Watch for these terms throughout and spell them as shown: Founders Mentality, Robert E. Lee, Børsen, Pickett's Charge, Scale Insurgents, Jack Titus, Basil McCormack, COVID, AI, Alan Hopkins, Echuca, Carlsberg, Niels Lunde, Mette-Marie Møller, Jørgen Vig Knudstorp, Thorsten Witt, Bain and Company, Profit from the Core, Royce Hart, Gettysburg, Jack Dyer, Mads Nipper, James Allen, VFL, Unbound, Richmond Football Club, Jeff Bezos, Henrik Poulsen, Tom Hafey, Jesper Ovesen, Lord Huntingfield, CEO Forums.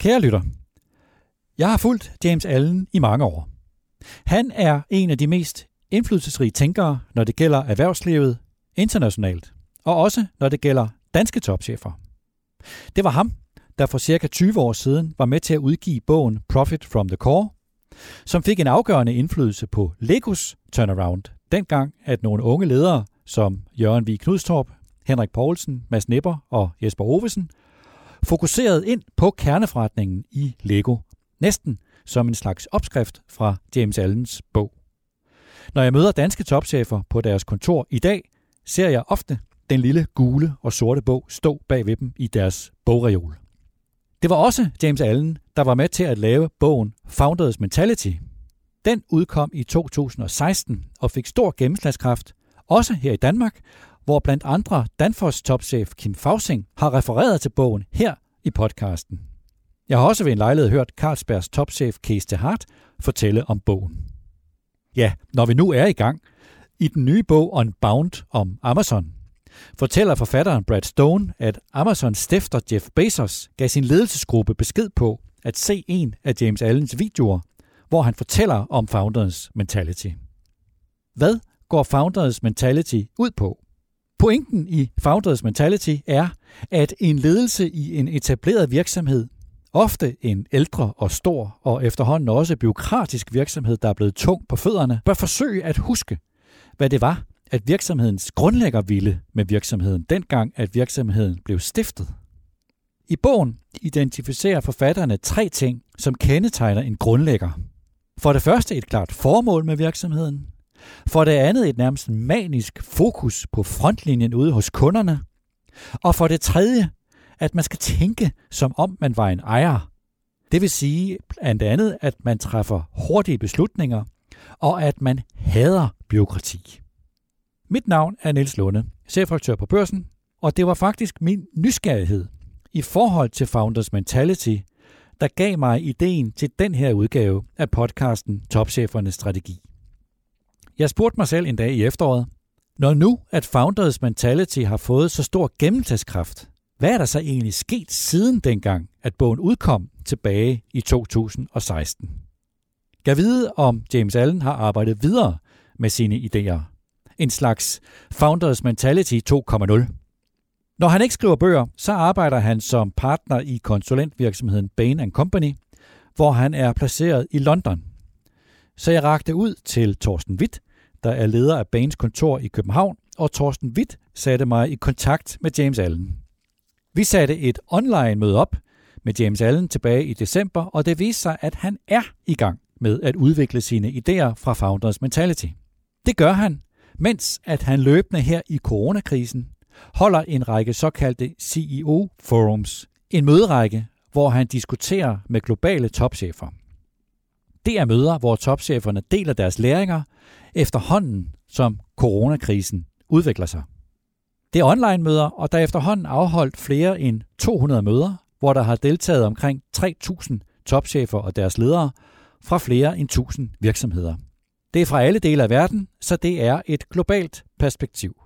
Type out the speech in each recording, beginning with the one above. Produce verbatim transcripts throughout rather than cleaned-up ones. Kære lytter, jeg har fulgt James Allen i mange år. Han er en af de mest indflydelsesrige tænkere, når det gælder erhvervslivet internationalt, og også når det gælder danske topchefer. Det var ham, der for cirka tyve år siden var med til at udgive bogen Profit from the Core, som fik en afgørende indflydelse på Legos turnaround, dengang at nogle unge ledere som Jørgen Vig Knudstorp, Henrik Poulsen, Mads Nipper og Jesper Ovesen fokuserede ind på kerneforretningen i Lego, næsten som en slags opskrift fra James Allens bog. Når jeg møder danske topchefer på deres kontor i dag, ser jeg ofte den lille gule og sorte bog stå bag ved dem i deres bogreol. Det var også James Allen, der var med til at lave bogen Founders Mentality. Den udkom i to tusind og seksten og fik stor gennemslagskraft, også her i Danmark, hvor blandt andre Danfoss topchef Kim Fausing har refereret til bogen her i podcasten. Jeg har også ved en lejlighed hørt Carlsbergs topchef Kasey Dehart fortælle om bogen. Ja, når vi nu er i gang, i den nye bog Unbound om Amazon, fortæller forfatteren Brad Stone, at Amazons stifter Jeff Bezos gav sin ledelsesgruppe besked på at se en af James Allens videoer, hvor han fortæller om Founders Mentality. Hvad går Founders Mentality ud på? Pointen i Founders Mentality er, at en ledelse i en etableret virksomhed, ofte en ældre og stor og efterhånden også bureaukratisk virksomhed, der er blevet tung på fødderne, bør forsøge at huske, hvad det var, at virksomhedens grundlægger ville med virksomheden, dengang at virksomheden blev stiftet. I bogen identificerer forfatterne tre ting, som kendetegner en grundlægger. For det første et klart formål med virksomheden. For det andet et nærmest manisk fokus på frontlinjen ude hos kunderne. Og for det tredje, at man skal tænke, som om man var en ejer. Det vil sige blandt andet, at man træffer hurtige beslutninger, og at man hader bureaukrati. Mit navn er Niels Lunde, chefredaktør på Børsen, og det var faktisk min nysgerrighed i forhold til Founders Mentality, der gav mig ideen til den her udgave af podcasten Topchefernes Strategi. Jeg spurgte mig selv en dag i efteråret, når nu at Founders Mentality har fået så stor gennemslagskraft, hvad er der så egentlig sket siden dengang, at bogen udkom tilbage i to tusind og seksten? Gad vide, om James Allen har arbejdet videre med sine idéer. En slags Founders Mentality to punkt nul. Når han ikke skriver bøger, så arbejder han som partner i konsulentvirksomheden Bain and Company, hvor han er placeret i London. Så jeg rakte ud til Thorsten Witt, der er leder af Bains kontor i København, og Thorsten Witt satte mig i kontakt med James Allen. Vi satte et online møde op med James Allen tilbage i december, og det viste sig, at han er i gang med at udvikle sine idéer fra Founders Mentality. Det gør han, mens at han løbende her i coronakrisen holder en række såkaldte C E O Forums, en møderække, hvor han diskuterer med globale topchefer. Det er møder, hvor topcheferne deler deres læringer efterhånden, som coronakrisen udvikler sig. Det er online-møder, og der er efterhånden afholdt flere end to hundrede møder, hvor der har deltaget omkring tre tusind topchefer og deres ledere fra flere end tusind virksomheder. Det er fra alle dele af verden, så det er et globalt perspektiv.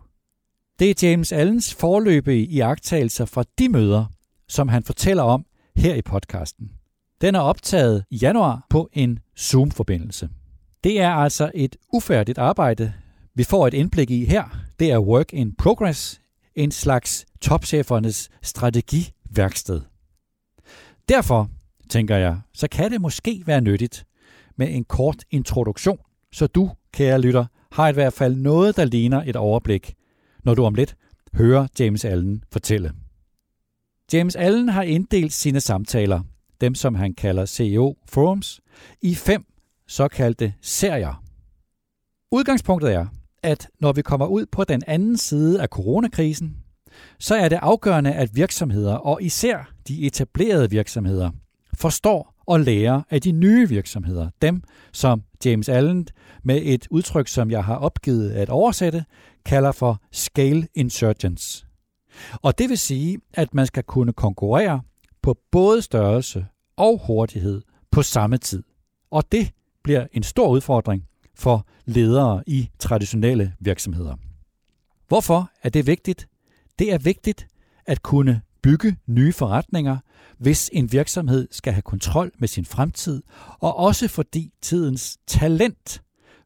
Det er James Allens foreløbige iagttagelser fra de møder, som han fortæller om her i podcasten. Den er optaget i januar på en Zoom-forbindelse. Det er altså et ufærdigt arbejde, vi får et indblik i her. Det er Work in Progress, en slags topchefernes strategiværksted. Derfor, tænker jeg, så kan det måske være nyttigt med en kort introduktion, så du, kære lytter, har i hvert fald noget, der ligner et overblik, når du om lidt hører James Allen fortælle. James Allen har inddelt sine samtaler, dem som han kalder C E O Forums, i fem såkaldte serier. Udgangspunktet er, at når vi kommer ud på den anden side af coronakrisen, så er det afgørende, at virksomheder, og især de etablerede virksomheder, forstår og lærer af de nye virksomheder. Dem, som James Allen med et udtryk, som jeg har opgivet at oversætte, kalder for Scale Insurgents. Og det vil sige, at man skal kunne konkurrere på både størrelse og hurtighed på samme tid. Og det bliver en stor udfordring for ledere i traditionelle virksomheder. Hvorfor er det vigtigt? Det er vigtigt at kunne bygge nye forretninger, hvis en virksomhed skal have kontrol med sin fremtid, og også fordi tidens talent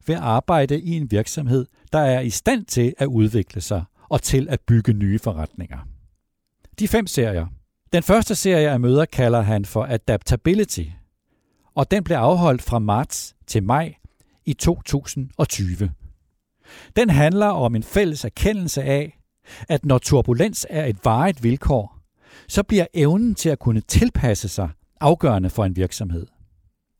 vil arbejde i en virksomhed, der er i stand til at udvikle sig og til at bygge nye forretninger. De fem serier. Den første serie af møder kalder han for Adaptability, og den blev afholdt fra marts til maj i to tusind og tyve. Den handler om en fælles erkendelse af, at når turbulens er et varigt vilkår, så bliver evnen til at kunne tilpasse sig afgørende for en virksomhed.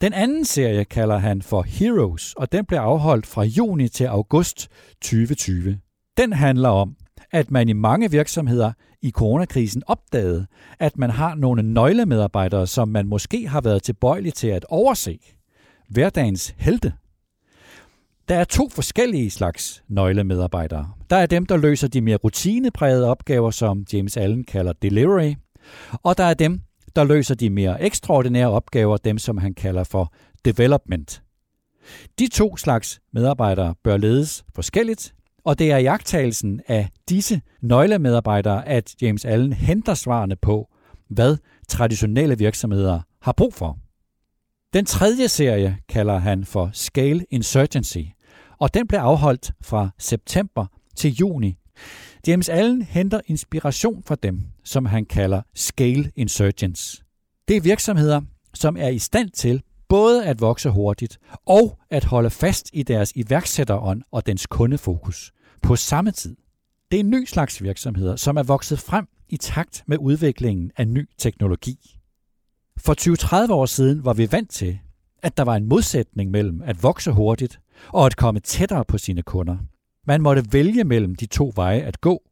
Den anden serie kalder han for Heroes, og den blev afholdt fra juni til august tyve tyve. Den handler om, at man i mange virksomheder i coronakrisen opdagede, at man har nogle nøglemedarbejdere, som man måske har været tilbøjelig til at overse. Hverdagens helte. Der er to forskellige slags nøglemedarbejdere. Der er dem, der løser de mere rutineprægede opgaver, som James Allen kalder delivery, og der er dem, der løser de mere ekstraordinære opgaver, dem som han kalder for development. De to slags medarbejdere bør ledes forskelligt, og det er iagttagelsen af disse nøglemedarbejdere, at James Allen henter svarene på, hvad traditionelle virksomheder har brug for. Den tredje serie kalder han for Scale Insurgency, og den blev afholdt fra september til juni. James Allen henter inspiration fra dem, som han kalder Scale Insurgents. Det er virksomheder, som er i stand til både at vokse hurtigt og at holde fast i deres iværksætterånd og dens kundefokus på samme tid. Det er en ny slags virksomheder, som er vokset frem i takt med udviklingen af ny teknologi. For tyve til tredive år siden var vi vant til, at der var en modsætning mellem at vokse hurtigt og at komme tættere på sine kunder. Man måtte vælge mellem de to veje at gå,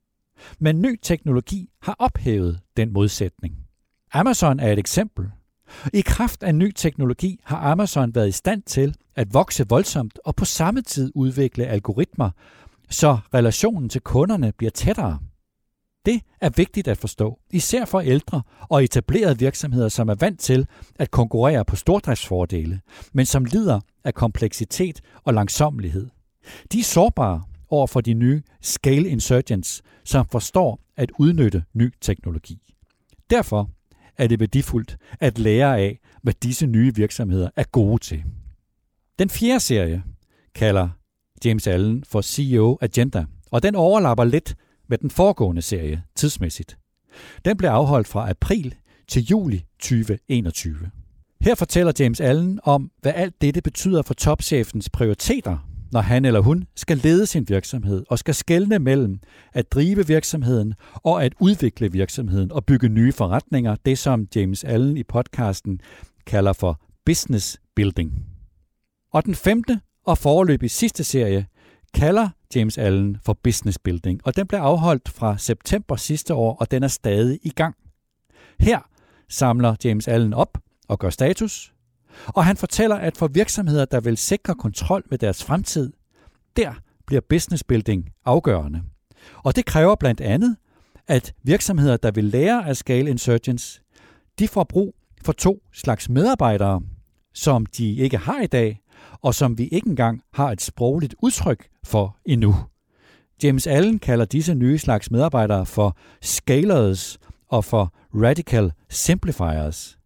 men ny teknologi har ophævet den modsætning. Amazon er et eksempel. I kraft af ny teknologi har Amazon været i stand til at vokse voldsomt og på samme tid udvikle algoritmer, så relationen til kunderne bliver tættere. Det er vigtigt at forstå, især for ældre og etablerede virksomheder, som er vant til at konkurrere på stordriftsfordele, men som lider af kompleksitet og langsommelighed. De er sårbare over for de nye Scale Insurgents, som forstår at udnytte ny teknologi. Derfor er det værdifuldt at lære af, hvad disse nye virksomheder er gode til. Den fjerde serie kalder James Allen for C E O Agenda, og den overlapper lidt med den foregående serie tidsmæssigt. Den blev afholdt fra april til juli tyve enogtyve. Her fortæller James Allen om, hvad alt dette betyder for topchefens prioriteter, når han eller hun skal lede sin virksomhed og skal skelne mellem at drive virksomheden og at udvikle virksomheden og bygge nye forretninger, det som James Allen i podcasten kalder for business building. Og den femte og foreløbig sidste serie kalder James Allen for Business Building, og den blev afholdt fra september sidste år, og den er stadig i gang. Her samler James Allen op og gør status, og han fortæller, at for virksomheder, der vil sikre kontrol med deres fremtid, der bliver Business Building afgørende. Og det kræver blandt andet, at virksomheder, der vil lære af Scale Insurgents, de får brug for to slags medarbejdere, som de ikke har i dag, og som vi ikke engang har et sprogligt udtryk for endnu. James Allen kalder disse nye slags medarbejdere for scalers og for radical simplifiers.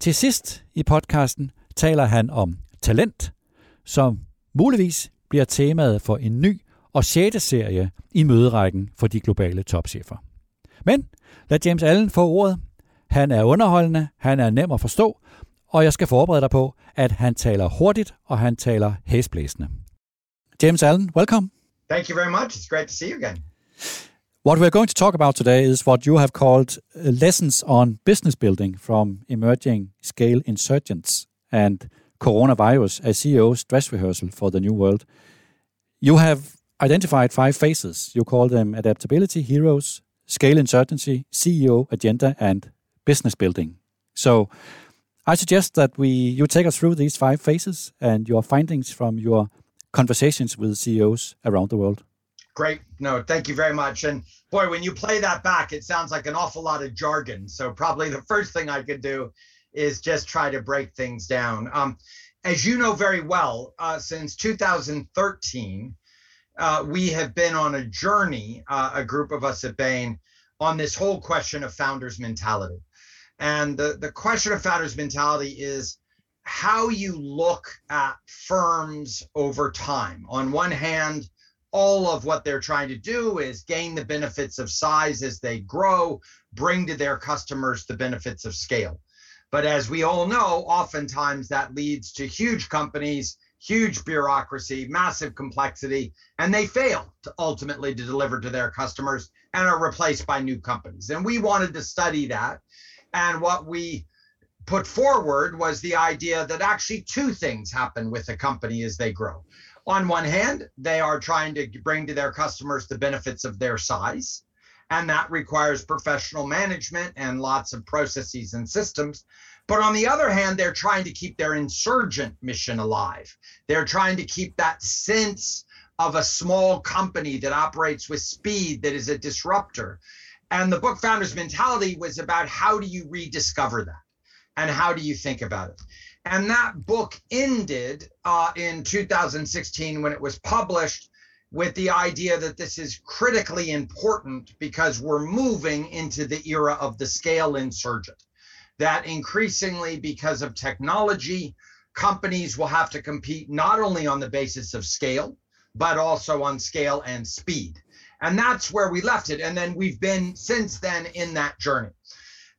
Til sidst i podcasten taler han om talent, som muligvis bliver temaet for en ny og sjette serie i møderækken for de globale topchefer. Men lad James Allen få ordet. Han er underholdende, han er nem at forstå, og jeg skal forberede dig på, at han taler hurtigt, og han taler hæsblæsende. James Allen, welcome. Thank you very much. It's great to see you again. What we're going to talk about today is what you have called lessons on business building from emerging scale insurgents and coronavirus as C E O's dress rehearsal for the new world. You have identified five phases. You call them adaptability, heroes, scale insurgency, C E O agenda, and business building. So I suggest that we you take us through these five phases and your findings from your conversations with C E Os around the world. Great. No, thank you very much. And boy, when you play that back, it sounds like an awful lot of jargon. So probably the first thing I could do is just try to break things down. Um, as you know very well, uh, since two thousand thirteen, uh, we have been on a journey, uh, a group of us at Bain, on this whole question of founders mentality. And the, the question of founders mentality is how you look at firms over time. On one hand, all of what they're trying to do is gain the benefits of size as they grow, bring to their customers the benefits of scale. But as we all know, oftentimes that leads to huge companies, huge bureaucracy, massive complexity, and they fail to ultimately to deliver to their customers and are replaced by new companies. And we wanted to study that. And what we put forward was the idea that actually two things happen with a company as they grow. On one hand, they are trying to bring to their customers the benefits of their size, and that requires professional management and lots of processes and systems. But on the other hand, they're trying to keep their insurgent mission alive. They're trying to keep that sense of a small company that operates with speed, that is a disruptor. And the book Founders Mentality was about how do you rediscover that and how do you think about it? And that book ended uh, in two thousand sixteen when it was published with the idea that this is critically important because we're moving into the era of the scale insurgent, that increasingly because of technology, companies will have to compete not only on the basis of scale, but also on scale and speed. And that's where we left it. And then we've been since then in that journey.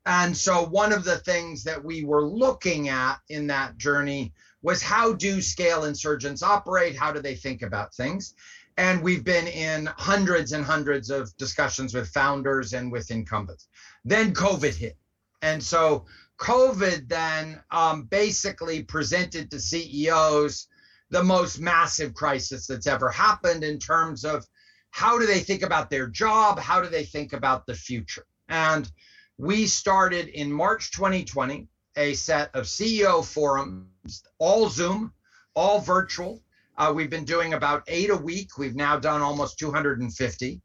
And so one of the things that we were looking at in that journey was how do scale insurgents operate? How do they think about things? And we've been in hundreds and hundreds of discussions with founders and with incumbents. Then COVID hit. And so COVID then um, basically presented to C E Os the most massive crisis that's ever happened in terms of how do they think about their job? How do they think about the future? And we started in March twenty twenty, a set of C E O forums, all Zoom, all virtual. Uh, we've been doing about eight a week. We've now done almost two hundred fifty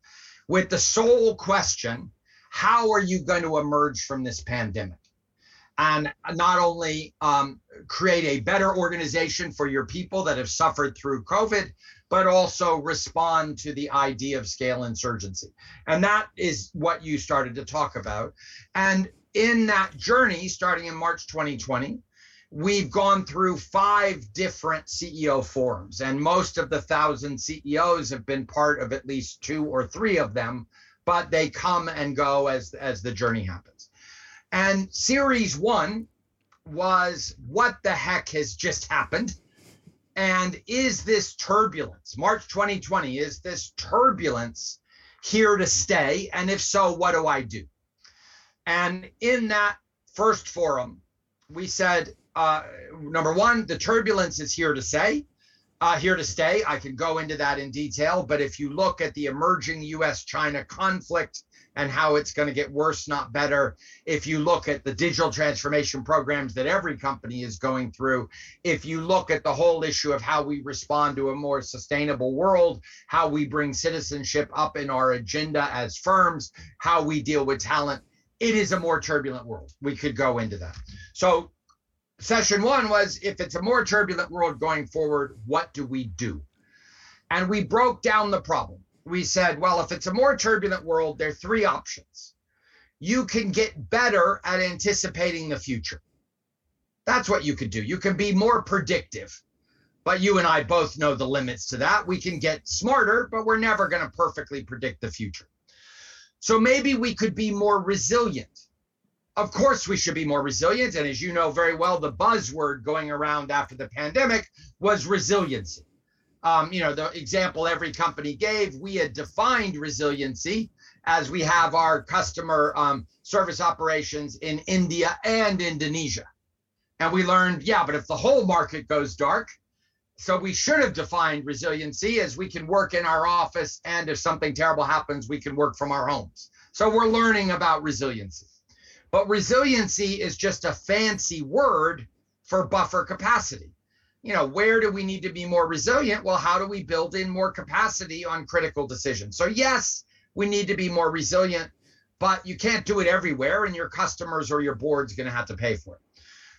with the sole question, how are you going to emerge from this pandemic? And not only um, create a better organization for your people that have suffered through COVID, but also respond to the idea of scale insurgency. And that is what you started to talk about. And in that journey, starting in March twenty twenty, we've gone through five different C E O forums, and most of the thousand C E Os have been part of at least two or three of them, but they come and go as, as the journey happens. And series one was what the heck has just happened? And is this turbulence, March twenty twenty, is this turbulence here to stay? And if so, what do I do? And in that first forum, we said, uh, number one, the turbulence is here to stay. Uh, here to stay. I could go into that in detail, but if you look at the emerging U S China conflict and how it's going to get worse, not better. If you look at the digital transformation programs that every company is going through, if you look at the whole issue of how we respond to a more sustainable world, how we bring citizenship up in our agenda as firms, how we deal with talent, it is a more turbulent world. We could go into that. So session one was, if it's a more turbulent world going forward, what do we do? And we broke down the problem. We said, well, if it's a more turbulent world, there are three options. You can get better at anticipating the future. That's what you could do. You can be more predictive, but you and I both know the limits to that. We can get smarter, but we're never going to perfectly predict the future. So maybe we could be more resilient. Of course, we should be more resilient. And as you know very well, the buzzword going around after the pandemic was resiliency. Um, you know, the example every company gave, we had defined resiliency as we have our customer um, service operations in India and Indonesia. And we learned, yeah, but if the whole market goes dark, so we should have defined resiliency as we can work in our office, and if something terrible happens, we can work from our homes. So we're learning about resiliency. But resiliency is just a fancy word for buffer capacity. You know, where do we need to be more resilient? Well, how do we build in more capacity on critical decisions? So yes, we need to be more resilient, but you can't do it everywhere, and your customers or your board's going to have to pay for it.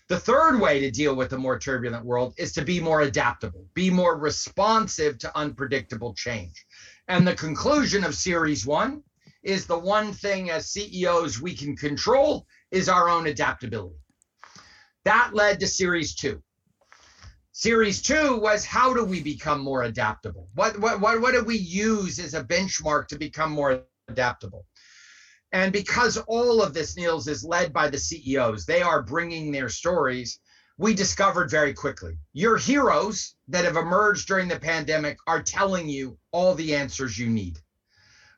The third way to deal with a more turbulent world is to be more adaptable, be more responsive to unpredictable change. And the conclusion of series one is the one thing as C E Os we can control is our own adaptability. That led to series two. Series two was, how do we become more adaptable? What, what, what, what do we use as a benchmark to become more adaptable? And because all of this, Niels, is led by the C E Os, they are bringing their stories, we discovered very quickly, your heroes that have emerged during the pandemic are telling you all the answers you need.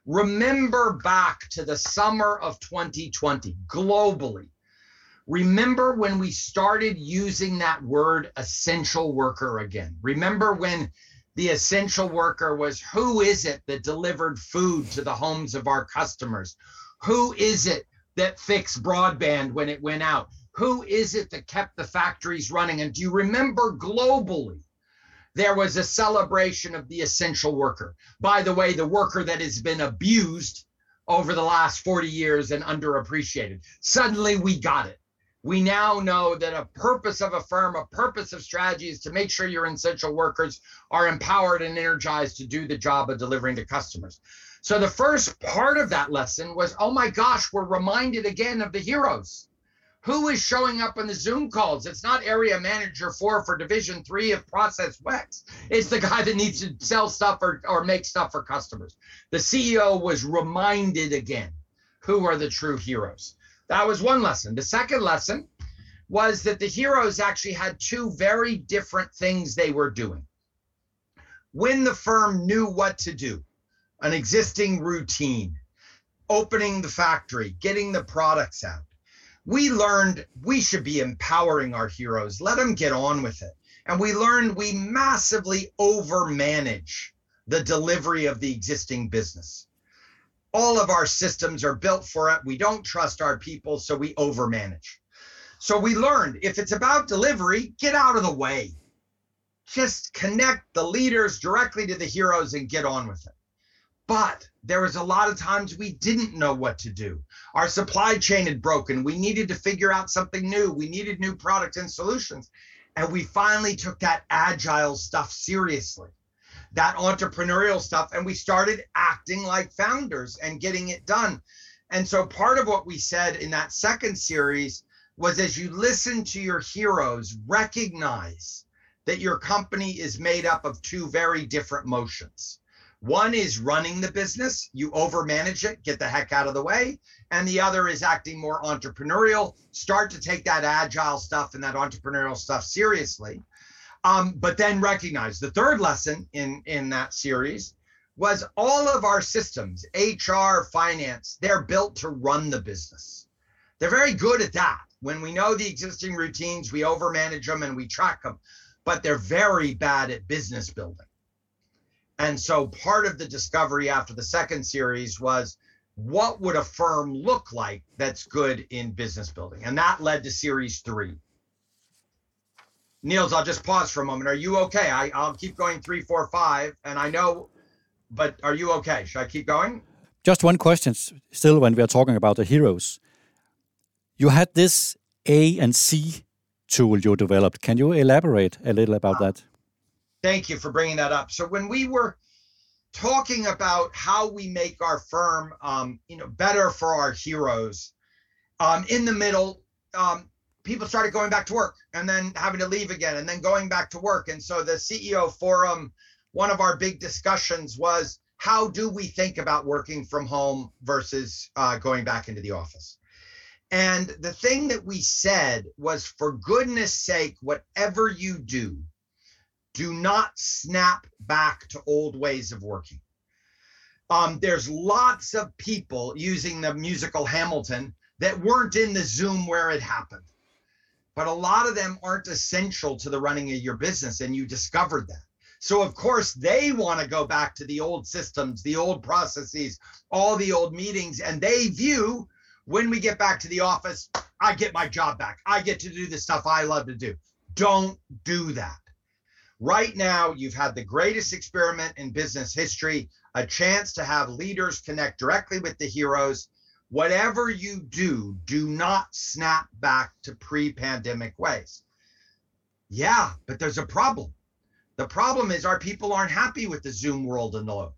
Remember back to the summer of twenty twenty, globally. Remember when we started using that word essential worker again. Remember when the essential worker was, who is it that delivered food to the homes of our customers? Who is it that fixed broadband when it went out? Who is it that kept the factories running? And do you remember globally, there was a celebration of the essential worker. By the way, the worker that has been abused over the last forty years and underappreciated. Suddenly we got it. We now know that a purpose of a firm, a purpose of strategy is to make sure your essential workers are empowered and energized to do the job of delivering to customers. So the first part of that lesson was, oh my gosh, we're reminded again of the heroes. Who is showing up on the Zoom calls? It's not area manager four for division three of process W E X. It's the guy that needs to sell stuff or, or make stuff for customers. The C E O was reminded again, who are the true heroes? That was one lesson. The second lesson was that the heroes actually had two very different things they were doing. When the firm knew what to do, an existing routine, opening the factory, getting the products out, we learned we should be empowering our heroes. Let them get on with it. And we learned we massively overmanage the delivery of the existing business. All of our systems are built for it. We don't trust our people, so we overmanage. So we learned if it's about delivery, get out of the way. Just connect the leaders directly to the heroes and get on with it. But there was a lot of times we didn't know what to do. Our supply chain had broken. We needed to figure out something new. We needed new products and solutions. And we finally took that agile stuff seriously, that entrepreneurial stuff, and we started acting like founders and getting it done. And so part of what we said in that second series was, as you listen to your heroes, recognize that your company is made up of two very different motions. One is running the business, you overmanage it, get the heck out of the way. And the other is acting more entrepreneurial, start to take that agile stuff and that entrepreneurial stuff seriously. Um, but then recognize the third lesson in, in that series was all of our systems, H R, finance, they're built to run the business. They're very good at that. When we know the existing routines, we overmanage them and we track them, but they're very bad at business building. And so part of the discovery after the second series was, what would a firm look like that's good in business building? And that led to series three. Niels, I'll just pause for a moment. Are you okay? I, I'll keep going three, four, five, and I know, but are you okay? Should I keep going? Just one question still when we are talking about the heroes. You had this A and C tool you developed. Can you elaborate a little about that? Thank you for bringing that up. So when we were talking about how we make our firm um, you know, better for our heroes, um, in the middle, um, people started going back to work and then having to leave again and then going back to work. And so the C E O Forum, one of our big discussions was, how do we think about working from home versus uh, going back into the office? And the thing that we said was, for goodness sake, whatever you do, do not snap back to old ways of working. Um, there's lots of people, using the musical Hamilton, that weren't in the Zoom where it happened. But a lot of them aren't essential to the running of your business, and you discovered that. So of course they want to go back to the old systems, the old processes, all the old meetings, and they view, when we get back to the office, I get my job back. I get to do the stuff I love to do. Don't do that. Right now, you've had the greatest experiment in business history, a chance to have leaders connect directly with the heroes. Whatever you do, do not snap back to pre-pandemic ways. Yeah, but there's a problem. The problem is our people aren't happy with the Zoom world and the low.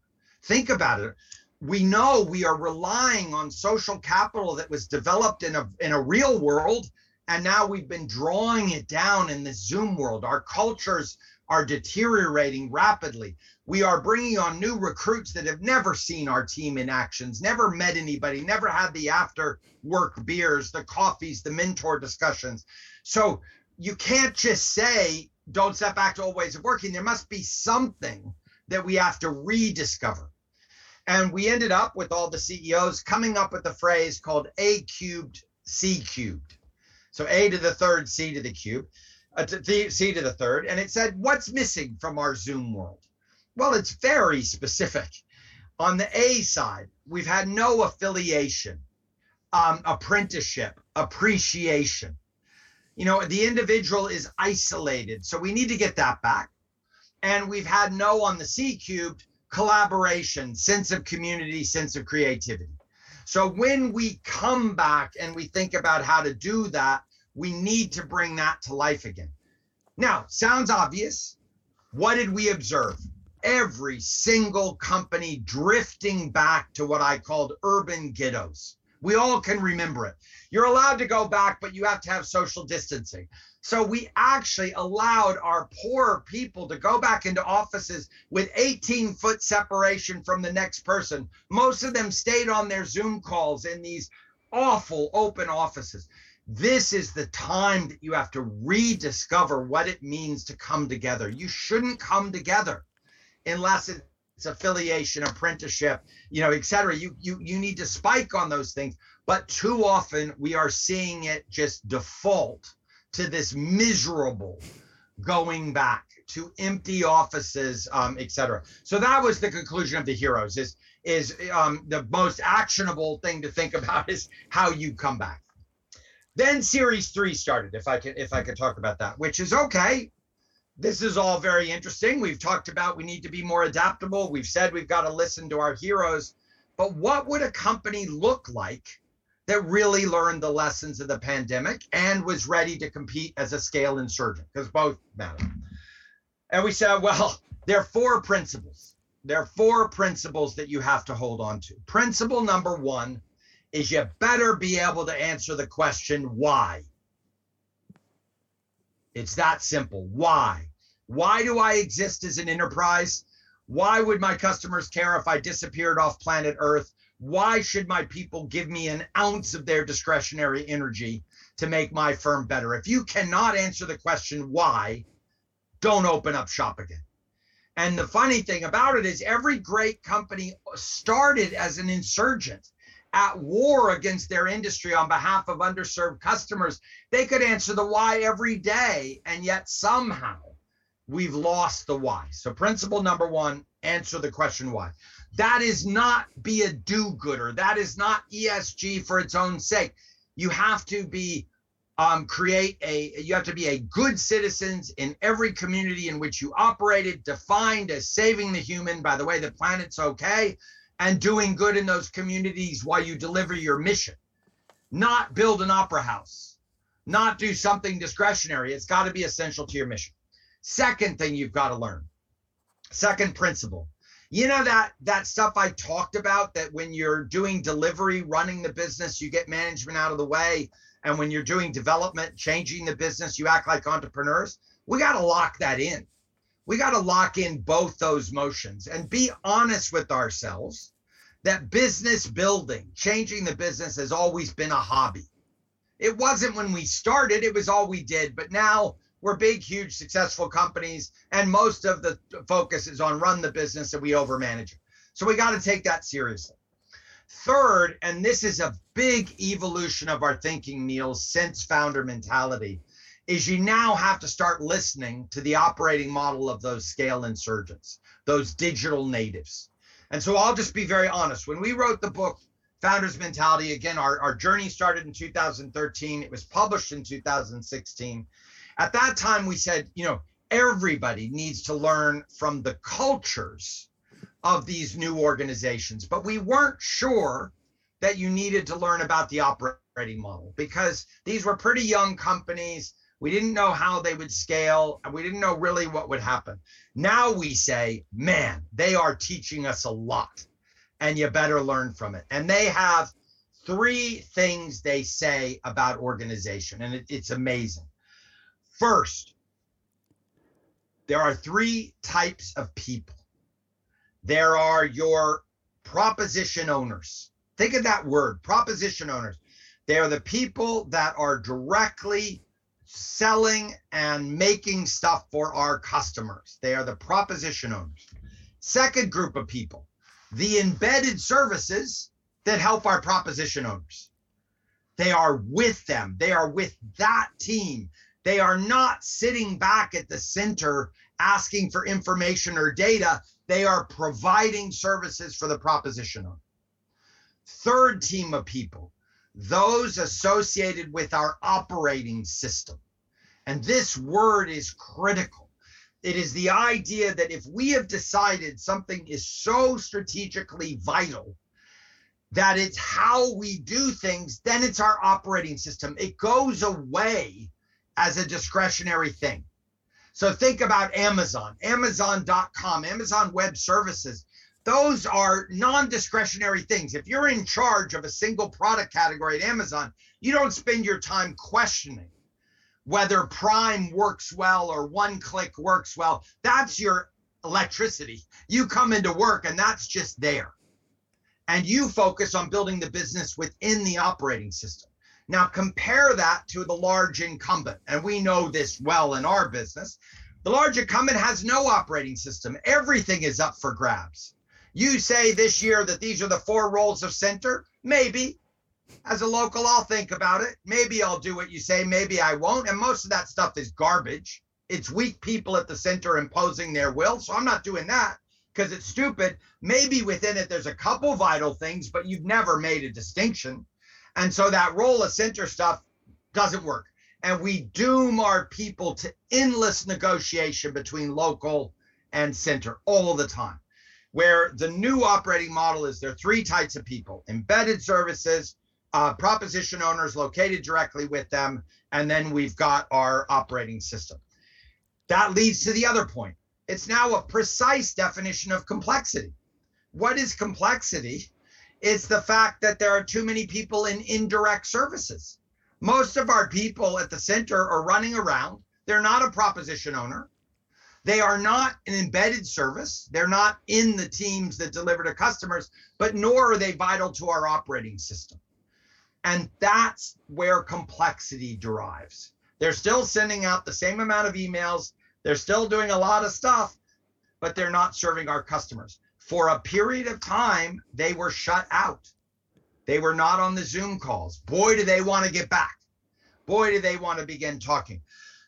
Think about it. we know we are relying on social capital that was developed in a, in a real world, and now we've been drawing it down in the Zoom world. Our cultures are deteriorating rapidly. We are bringing on new recruits that have never seen our team in actions, never met anybody, never had the after work beers, the coffees, the mentor discussions. So you can't just say, don't step back to old ways of working. There must be something that we have to rediscover. And we ended up with all the C E Os coming up with a phrase called A cubed, C cubed. So A to the third, C to the cube. Uh, to the, C to the third, and it said, what's missing from our Zoom world? Well, it's very specific. On the A side, we've had no affiliation, um, apprenticeship, appreciation. You know, the individual is isolated, so we need to get that back. And we've had no, on the C cubed, collaboration, sense of community, sense of creativity. So when we come back and we think about how to do that, we need to bring that to life again. Now, sounds obvious. What did we observe? Every single company drifting back to what I called urban ghettos. We all can remember it. You're allowed to go back, but you have to have social distancing. So we actually allowed our poor people to go back into offices with eighteen foot separation from the next person. Most of them stayed on their Zoom calls in these awful open offices. This is the time that you have to rediscover what it means to come together. You shouldn't come together unless it's affiliation, apprenticeship, you know, et cetera. You, you, you need to spike on those things. But too often we are seeing it just default to this miserable going back to empty offices, um, et cetera. So that was the conclusion of the heroes is, is um, the most actionable thing to think about is how you come back. Then series three started, if I can, if I could talk about that, which is okay. This is all very interesting. We've talked about we need to be more adaptable. We've said we've got to listen to our heroes. But what would a company look like that really learned the lessons of the pandemic and was ready to compete as a scale insurgent? Because both matter. And we said, well, there are four principles. There are four principles that you have to hold on to. Principle number one is you better be able to answer the question, why? It's that simple. Why? Why do I exist as an enterprise? Why would my customers care if I disappeared off planet Earth? Why should my people give me an ounce of their discretionary energy to make my firm better? If you cannot answer the question, why, don't open up shop again. And the funny thing about it is every great company started as an insurgent, at war against their industry on behalf of underserved customers. They could answer the why every day, and yet somehow we've lost the why. So principle number one, answer the question why. That is not be a do-gooder. That is not E S G for its own sake. You have to be um, create a, you have to be a good citizen in every community in which you operated, defined as saving the human. By the way, the planet's okay. And doing good in those communities while you deliver your mission. Not build an opera house, not do something discretionary. It's got to be essential to your mission. Second thing you've got to learn, second principle. You know that, that stuff I talked about, that when you're doing delivery, running the business, you get management out of the way. And when you're doing development, changing the business, you act like entrepreneurs. We got to lock that in. We got to lock in both those motions and be honest with ourselves that business building, changing the business has always been a hobby. It wasn't when we started, it was all we did, but now we're big, huge, successful companies and most of the focus is on run the business and we overmanage it. So we got to take that seriously. Third, and this is a big evolution of our thinking, Niels, since founder mentality, is you now have to start listening to the operating model of those scale insurgents, those digital natives. And so I'll just be very honest. When we wrote the book, Founders Mentality, again, our, our journey started in two thousand thirteen. It was published in two thousand sixteen. At that time, we said, you know, everybody needs to learn from the cultures of these new organizations. But we weren't sure that you needed to learn about the operating model because these were pretty young companies. We didn't know how they would scale, and we didn't know really what would happen. Now we say, man, they are teaching us a lot. and you better learn from it. And they have three things they say about organization, and it, it's amazing. First, there are three types of people. There are your proposition owners. Think of that word, proposition owners. They are the people that are directly selling and making stuff for our customers. They are the proposition owners. Second group of people, the embedded services that help our proposition owners. They are with them. They are with that team. They are not sitting back at the center asking for information or data. They are providing services for the proposition owner. Third team of people, those associated with our operating system. And this word is critical. It is the idea that if we have decided something is so strategically vital that it's how we do things, then it's our operating system. It goes away as a discretionary thing. So think about Amazon, Amazon dot com, Amazon Web Services. Those are non-discretionary things. If you're in charge of a single product category at Amazon, you don't spend your time questioning whether Prime works well or One Click works well. That's your electricity. You come into work and that's just there. And you focus on building the business within the operating system. Now compare that to the large incumbent, and we know this well in our business. The large incumbent has no operating system. Everything is up for grabs. You say this year that these are the four roles of center. Maybe, as a local, I'll think about it. Maybe I'll do what you say, maybe I won't. And most of that stuff is garbage. It's weak people at the center imposing their will. So I'm not doing that because it's stupid. Maybe within it, there's a couple vital things, but you've never made a distinction. And so that role of center stuff doesn't work. And we doom our people to endless negotiation between local and center all the time. Where the new operating model is there are three types of people, embedded services, uh, proposition owners located directly with them, and then we've got our operating system. That leads to the other point. It's now a precise definition of complexity. What is complexity? It's the fact that there are too many people in indirect services. Most of our people at the center are running around. They're not a proposition owner. They are not an embedded service. They're not in the teams that deliver to customers, but nor are they vital to our operating system. And that's where complexity derives. They're still sending out the same amount of emails. They're still doing a lot of stuff, but they're not serving our customers. For a period of time, they were shut out. They were not on the Zoom calls. Boy, do they want to get back. Boy, do they want to begin talking.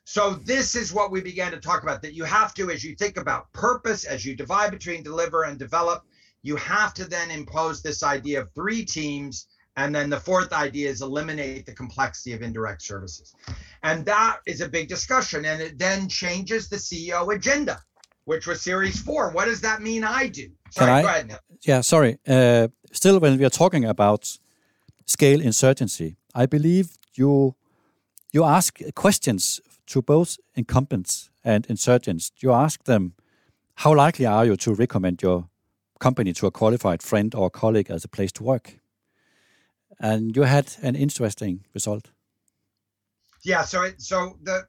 So this is what we began to talk about, that you have to, as you think about purpose, as you divide between deliver and develop, you have to then impose this idea of three teams. And then the fourth idea is eliminate the complexity of indirect services. And that is a big discussion. And it then changes the C E O agenda, which was series four. What does that mean I do? Sorry, Can I? Go ahead now. Yeah, sorry. Uh, still, when we are talking about scale insurgency, I believe you you ask questions to both incumbents and insurgents. You ask them, how likely are you to recommend your company to a qualified friend or colleague as a place to work? And you had an interesting result. Yeah, so it, so the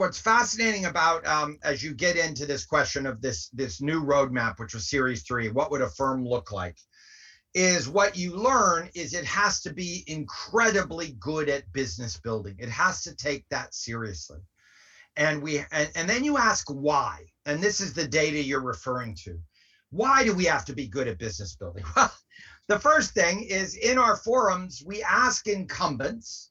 what's fascinating about um, as you get into this question of this, this new roadmap, which was series three, what would a firm look like, is what you learn is it has to be incredibly good at business building. It has to take that seriously. And we and, and then you ask why, and this is the data you're referring to. Why do we have to be good at business building? Well, the first thing is in our forums, we ask incumbents,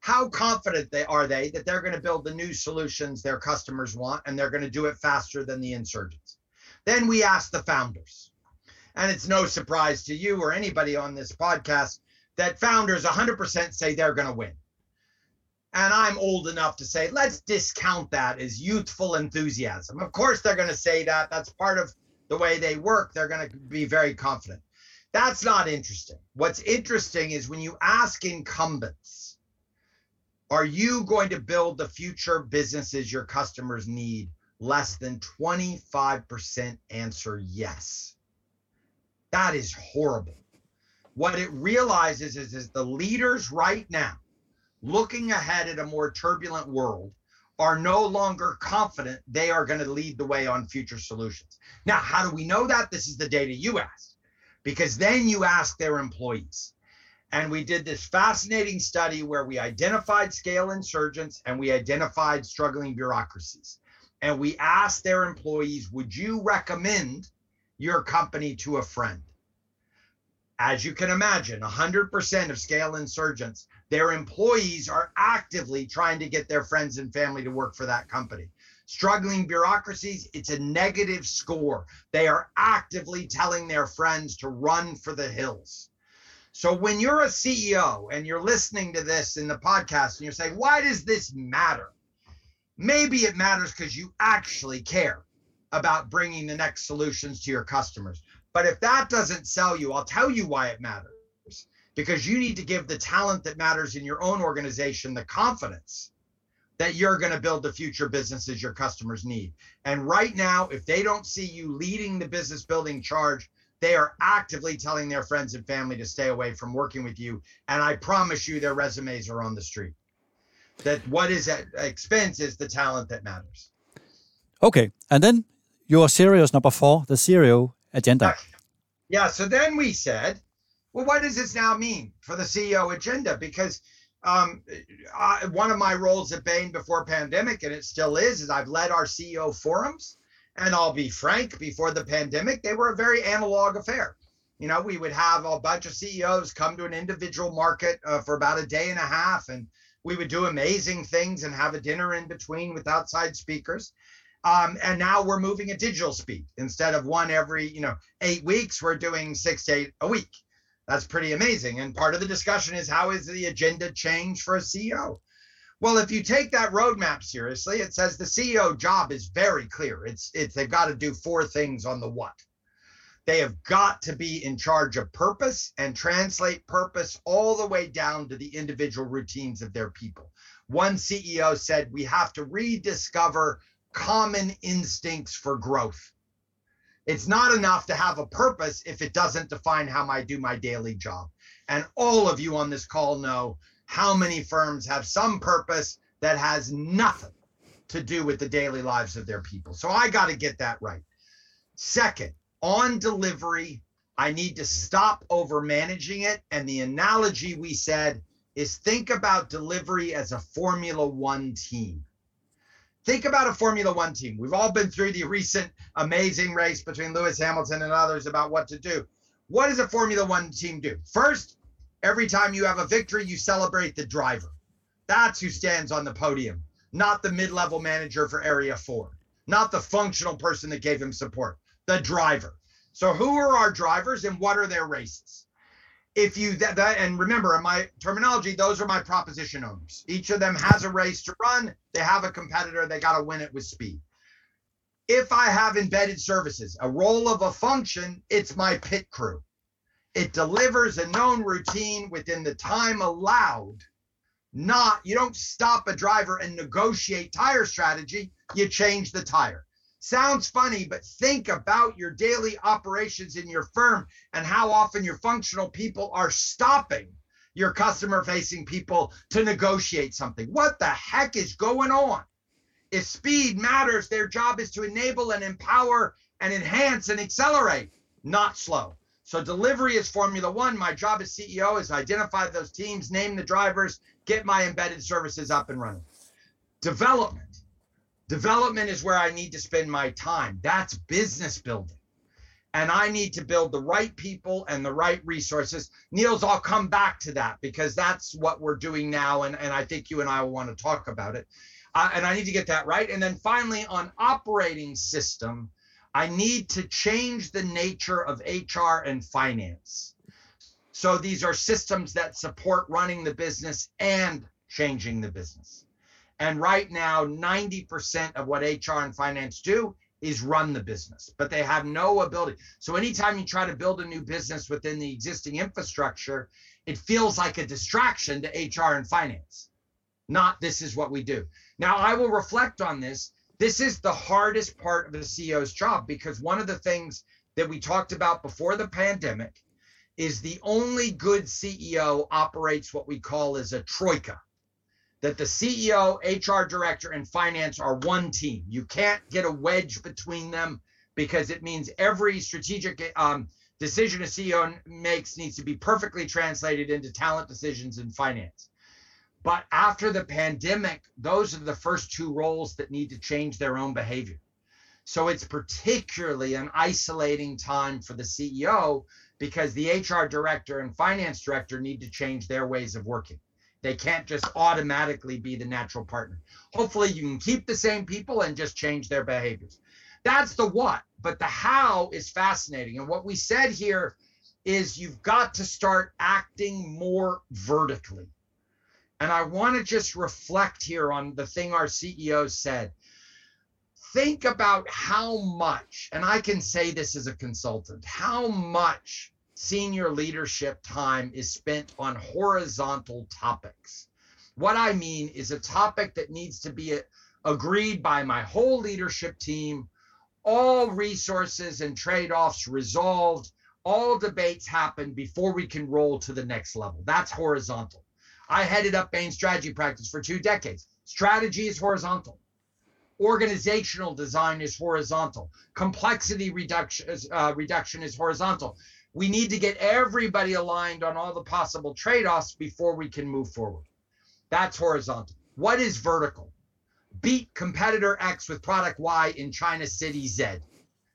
how confident they are they that they're going to build the new solutions their customers want, and they're going to do it faster than the insurgents. Then we ask the founders. And it's no surprise to you or anybody on this podcast that founders one hundred percent say they're going to win. And I'm old enough to say, let's discount that as youthful enthusiasm. Of course, they're going to say that. That's part of the way they work. They're going to be very confident. That's not interesting. What's interesting is when you ask incumbents, are you going to build the future businesses your customers need? Less than twenty-five percent answer yes. That is horrible. What it realizes is, is the leaders right now, looking ahead at a more turbulent world, are no longer confident they are going to lead the way on future solutions. Now, how do we know that? This is the data you asked, because then you ask their employees. And we did this fascinating study where we identified scale insurgents and we identified struggling bureaucracies. And we asked their employees, would you recommend your company to a friend? As you can imagine, one hundred percent of scale insurgents, their employees are actively trying to get their friends and family to work for that company. Struggling bureaucracies, it's a negative score. They are actively telling their friends to run for the hills. So when you're a C E O and you're listening to this in the podcast and you're saying, why does this matter? Maybe it matters because you actually care about bringing the next solutions to your customers. But if that doesn't sell you, I'll tell you why it matters. Because you need to give the talent that matters in your own organization the confidence that you're going to build the future businesses your customers need. And right now, if they don't see you leading the business building charge, they are actively telling their friends and family to stay away from working with you. And I promise you their resumes are on the street. That what is at expense is the talent that matters. Okay. And then your serious number four, the C E O agenda. Yeah. So then we said, well, what does this now mean for the C E O agenda? Because um, I, one of my roles at Bain before pandemic, and it still is, is I've led our C E O forums. And I'll be frank, before the pandemic, they were a very analog affair. You know, we would have a bunch of C E Os come to an individual market uh, for about a day and a half, and we would do amazing things and have a dinner in between with outside speakers. Um, and now we're moving at digital speed. Instead of one every, you know, eight weeks, we're doing six to eight a week. That's pretty amazing. And part of the discussion is, how is the agenda changed for a C E O? Well, if you take that roadmap seriously, it says the C E O job is very clear. It's, it's they've got to do four things on the what. They have got to be in charge of purpose and translate purpose all the way down to the individual routines of their people. One C E O said, we have to rediscover common instincts for growth. It's not enough to have a purpose if it doesn't define how I do my daily job. And all of you on this call know how many firms have some purpose that has nothing to do with the daily lives of their people. So I got to get that right. Second, on delivery, I need to stop over managing it. And the analogy we said is think about delivery as a Formula One team. Think about a Formula One team. We've all been through the recent amazing race between Lewis Hamilton and others about what to do. What does a Formula One team do? First, every time you have a victory, you celebrate the driver. That's who stands on the podium, not the mid-level manager for Area four, not the functional person that gave him support, the driver. So who are our drivers and what are their races? If you that, that and remember in my terminology, those are my proposition owners. Each of them has a race to run. They have a competitor. They got to win it with speed. If I have embedded services, a role of a function, it's my pit crew. It delivers a known routine within the time allowed. Not you don't stop a driver and negotiate tire strategy. You change the tire. Sounds funny, but think about your daily operations in your firm and how often your functional people are stopping your customer-facing people to negotiate something. What the heck is going on? If speed matters, their job is to enable and empower and enhance and accelerate, not slow. So delivery is Formula One. My job as C E O is to identify those teams, name the drivers, get my embedded services up and running. Development. Development is where I need to spend my time. That's business building. And I need to build the right people and the right resources. Niels, I'll come back to that because that's what we're doing now. And, and I think you and I will want to talk about it. Uh, and I need to get that right. And then finally, on operating system, I need to change the nature of H R and finance. So these are systems that support running the business and changing the business. And right now, ninety percent of what H R and finance do is run the business, but they have no ability. So anytime you try to build a new business within the existing infrastructure, it feels like a distraction to H R and finance, not this is what we do. Now, I will reflect on this. This is the hardest part of the C E O's job because one of the things that we talked about before the pandemic is the only good C E O operates what we call as a troika, that the C E O, H R director, and finance are one team. You can't get a wedge between them because it means every strategic um, decision a C E O makes needs to be perfectly translated into talent decisions in finance. But after the pandemic, those are the first two roles that need to change their own behavior. So it's particularly an isolating time for the C E O because the H R director and finance director need to change their ways of working. They can't just automatically be the natural partner. Hopefully you can keep the same people and just change their behaviors. That's the what, but the how is fascinating. And what we said here is you've got to start acting more vertically. And I want to just reflect here on the thing our C E O said. Think about how much, and I can say this as a consultant, how much senior leadership time is spent on horizontal topics. What I mean is a topic that needs to be agreed by my whole leadership team, all resources and trade-offs resolved, all debates happen before we can roll to the next level. That's horizontal. I headed up Bain's strategy practice for two decades. Strategy is horizontal. Organizational design is horizontal. Complexity reduction is, uh, reduction is horizontal. We need to get everybody aligned on all the possible trade-offs before we can move forward. That's horizontal. What is vertical? Beat competitor X with product Y in China City Z.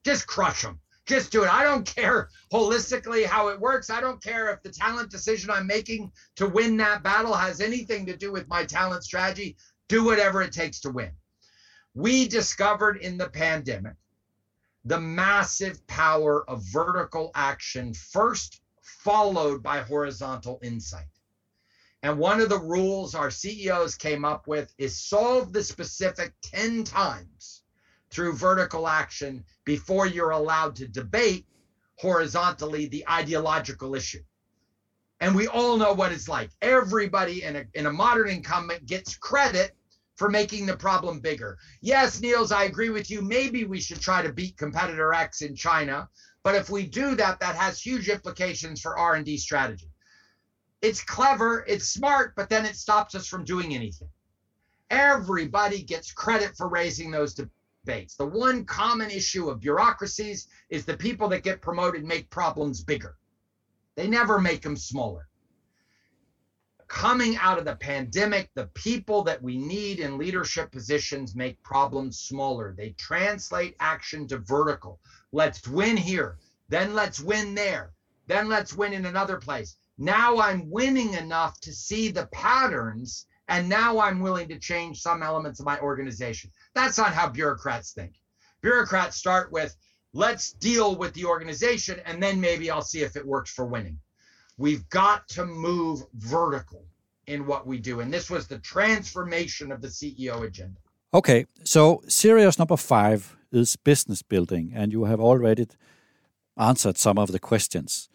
Just crush them. Just do it. I don't care holistically how it works. I don't care if the talent decision I'm making to win that battle has anything to do with my talent strategy. Do whatever it takes to win. We discovered in the pandemic the massive power of vertical action first, followed by horizontal insight. And one of the rules our C E Os came up with is solve the specific ten times through vertical action before you're allowed to debate horizontally the ideological issue. And we all know what it's like. Everybody in a, in a modern incumbent gets credit for making the problem bigger. Yes, Niels, I agree with you. Maybe we should try to beat competitor X in China. But if we do that, that has huge implications for R and D strategy. It's clever, it's smart, but then it stops us from doing anything. Everybody gets credit for raising those debates. The one common issue of bureaucracies is the people that get promoted make problems bigger. They never make them smaller. Coming out of the pandemic, the people that we need in leadership positions make problems smaller. They translate action to vertical. Let's win here, then let's win there, then let's win in another place. Now I'm winning enough to see the patterns, and now I'm willing to change some elements of my organization. That's not how bureaucrats think. Bureaucrats start with, let's deal with the organization, and then maybe I'll see if it works for winning. We've got to move vertical in what we do. And this was the transformation of the C E O agenda. Okay, so series number five is business building, and you have already answered some of the questions.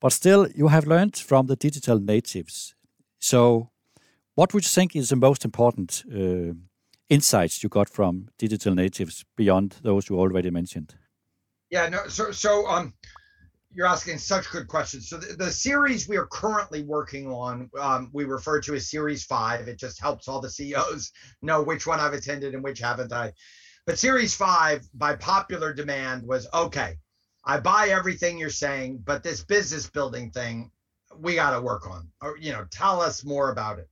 But still, you have learned from the digital natives. So what would you think is the most important uh, insights you got from digital natives beyond those you already mentioned? Yeah, no. So, so um, you're asking such good questions. So the, the series we are currently working on, um, we refer to as Series Five. It just helps all the C E Os know which one I've attended and which haven't I. But Series Five, by popular demand, was okay. I buy everything you're saying, but this business building thing, we got to work on. Or, you know, tell us more about it.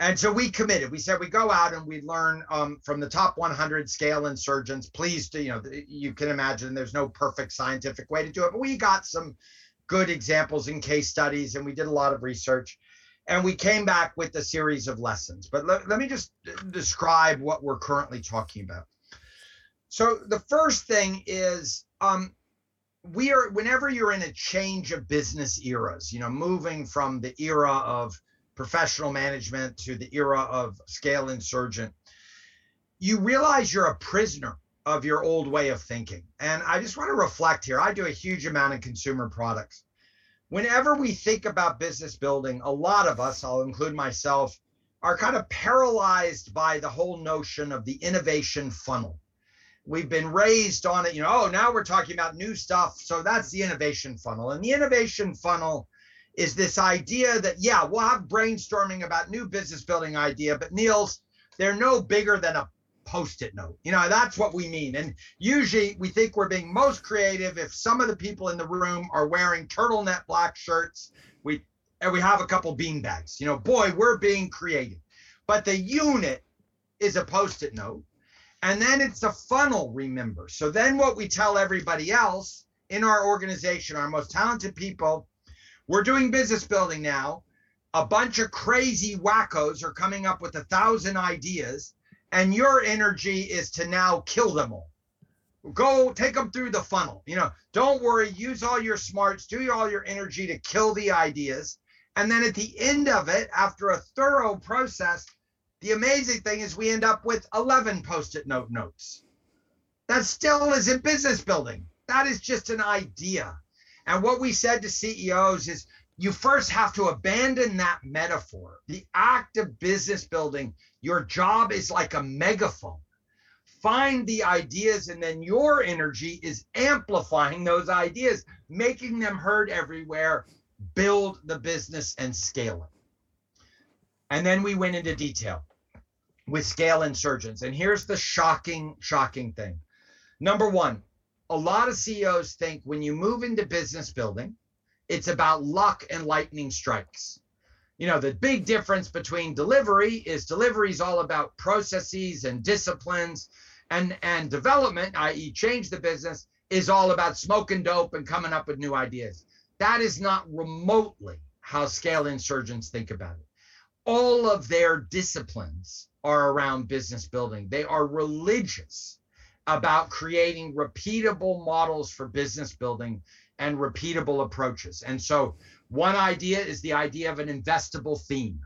And so we committed. We said we go out and we learn um, from the top one hundred scale insurgents. Please, do, you know, you can imagine there's no perfect scientific way to do it, but we got some good examples and case studies, and we did a lot of research, and we came back with a series of lessons. But let, let me just describe what we're currently talking about. So the first thing is um, we are whenever you're in a change of business eras, you know, moving from the era of professional management to the era of scale insurgent, you realize you're a prisoner of your old way of thinking. And I just want to reflect here. I do a huge amount in consumer products. Whenever we think about business building, a lot of us, I'll include myself, are kind of paralyzed by the whole notion of the innovation funnel. We've been raised on it, you know, oh, now we're talking about new stuff. So that's the innovation funnel. And the innovation funnel is this idea that, yeah, we'll have brainstorming about new business building idea, but Niels, they're no bigger than a Post-it note. You know, that's what we mean. And usually we think we're being most creative if some of the people in the room are wearing turtleneck black shirts, we, and we have a couple beanbags. You know, boy, we're being creative. But the unit is a Post-it note. And then it's a funnel, remember. So then what we tell everybody else in our organization, our most talented people, we're doing business building now. A bunch of crazy wackos are coming up with a thousand ideas, and your energy is to now kill them all. Go take them through the funnel. You know, don't worry, use all your smarts, do all your energy to kill the ideas. And then at the end of it, after a thorough process, the amazing thing is we end up with eleven Post-it note notes. That still isn't business building. That is just an idea. And what we said to C E Os is you first have to abandon that metaphor. The act of business building, your job is like a megaphone. Find the ideas, and then your energy is amplifying those ideas, making them heard everywhere. Build the business and scale it. And then we went into detail with Scale Insurgents. And here's the shocking, shocking thing. Number one, a lot of C E Os think when you move into business building, it's about luck and lightning strikes. You know, the big difference between delivery is delivery is all about processes and disciplines, and, and development, that is change the business, is all about smoking dope and coming up with new ideas. That is not remotely how Scale Insurgents think about it. All of their disciplines are around business building. They are religious about creating repeatable models for business building and repeatable approaches. And so one idea is the idea of an investable theme,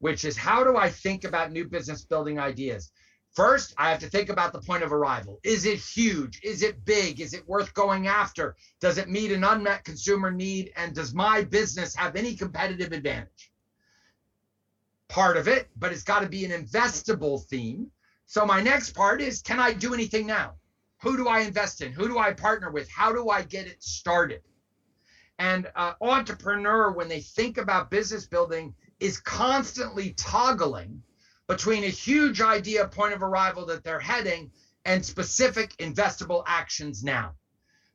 which is how do I think about new business building ideas? First, I have to think about the point of arrival. Is it huge? Is it big? Is it worth going after? Does it meet an unmet consumer need? And does my business have any competitive advantage? Part of it, but it's got to be an investable theme. So my next part is, can I do anything now? Who do I invest in? Who do I partner with? How do I get it started? And uh, entrepreneur, when they think about business building, is constantly toggling between a huge idea, point of arrival that they're heading, and specific investable actions now.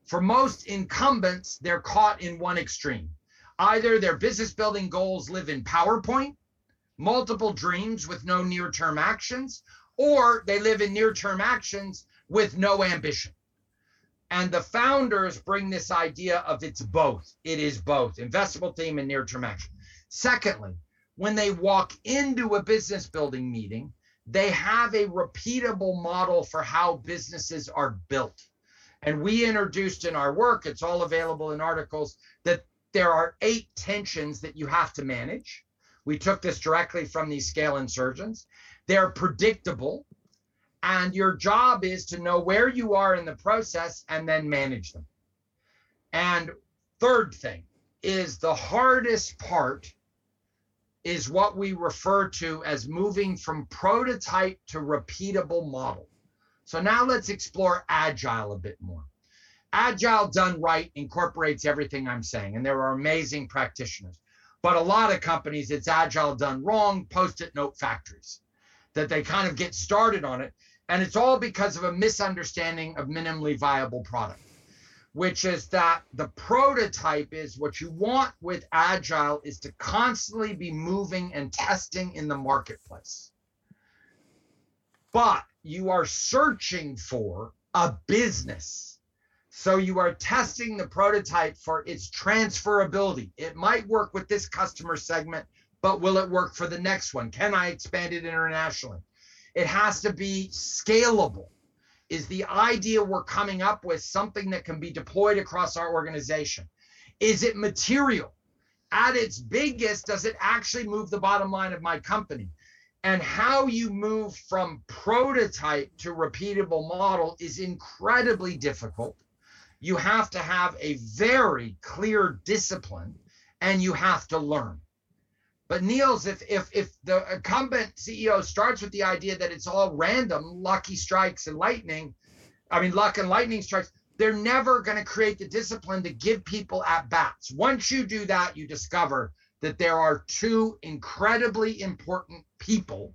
For most incumbents, they're caught in one extreme. Either their business building goals live in PowerPoint, multiple dreams with no near-term actions, or they live in near-term actions with no ambition. And the founders bring this idea of it's both. It is both, investable theme and near-term action. Secondly, when they walk into a business building meeting, they have a repeatable model for how businesses are built. And we introduced in our work, it's all available in articles, that there are eight tensions that you have to manage. We took this directly from these Scale Insurgents. They're predictable. And your job is to know where you are in the process and then manage them. And third thing is the hardest part is what we refer to as moving from prototype to repeatable model. So now let's explore Agile a bit more. Agile done right incorporates everything I'm saying, and there are amazing practitioners. But a lot of companies, it's Agile done wrong, Post-it note factories, that they kind of get started on it. And it's all because of a misunderstanding of minimally viable product, which is that the prototype is what you want with Agile is to constantly be moving and testing in the marketplace. But you are searching for a business. So you are testing the prototype for its transferability. It might work with this customer segment, but will it work for the next one? Can I expand it internationally? It has to be scalable. Is the idea we're coming up with something that can be deployed across our organization? Is it material? At its biggest, does it actually move the bottom line of my company? And how you move from prototype to repeatable model is incredibly difficult. You have to have a very clear discipline, and you have to learn. But Niels, if, if if the incumbent C E O starts with the idea that it's all random, lucky strikes and lightning, I mean, luck and lightning strikes. They're never going to create the discipline to give people at bats. Once you do that, you discover that there are two incredibly important people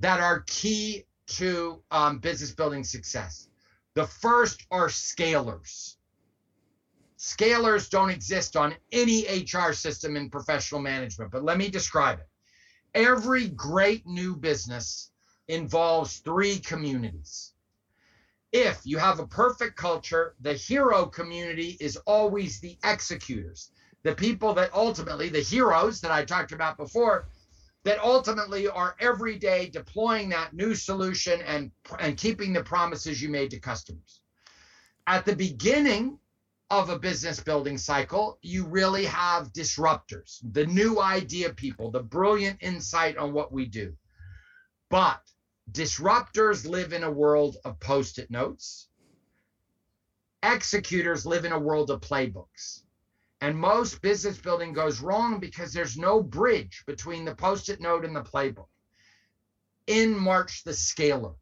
that are key to um, business building success. The first are scalers. Scalers don't exist on any H R system in professional management, but let me describe it. Every great new business involves three communities. If you have a perfect culture, the hero community is always the executors, the people that ultimately, the heroes that I talked about before, that ultimately are every day deploying that new solution and, and keeping the promises you made to customers. At the beginning of a business building cycle, you really have disruptors, the new idea people, the brilliant insight on what we do. But disruptors live in a world of post-it notes. Executors live in a world of playbooks. And most business building goes wrong because there's no bridge between the post-it note and the playbook. In march the scaler.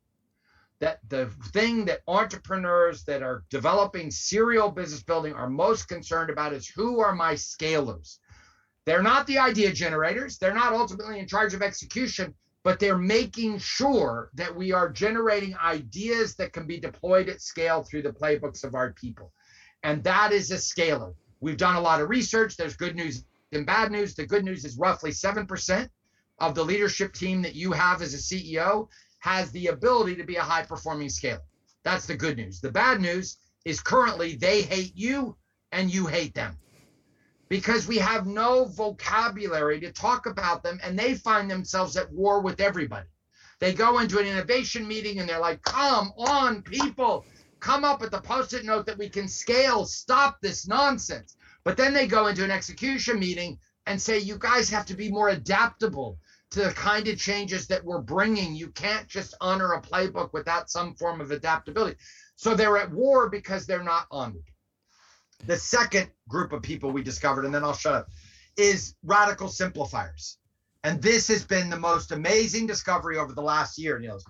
That the thing that entrepreneurs that are developing serial business building are most concerned about is, who are my scalers? They're not the idea generators. They're not ultimately in charge of execution, but they're making sure that we are generating ideas that can be deployed at scale through the playbooks of our people. And that is a scaler. We've done a lot of research. There's good news and bad news. The good news is roughly seven percent of the leadership team that you have as a C E O has the ability to be a high-performing scaler. That's the good news. The bad news is currently they hate you and you hate them because we have no vocabulary to talk about them, and they find themselves at war with everybody. They go into an innovation meeting and they're like, come on, people. Come up with the post-it note that we can scale, stop this nonsense. But then they go into an execution meeting and say, you guys have to be more adaptable to the kind of changes that we're bringing. You can't just honor a playbook without some form of adaptability. So they're at war because they're not honored. The second group of people we discovered, and then I'll shut up, is radical simplifiers. And this has been the most amazing discovery over the last year, Niels,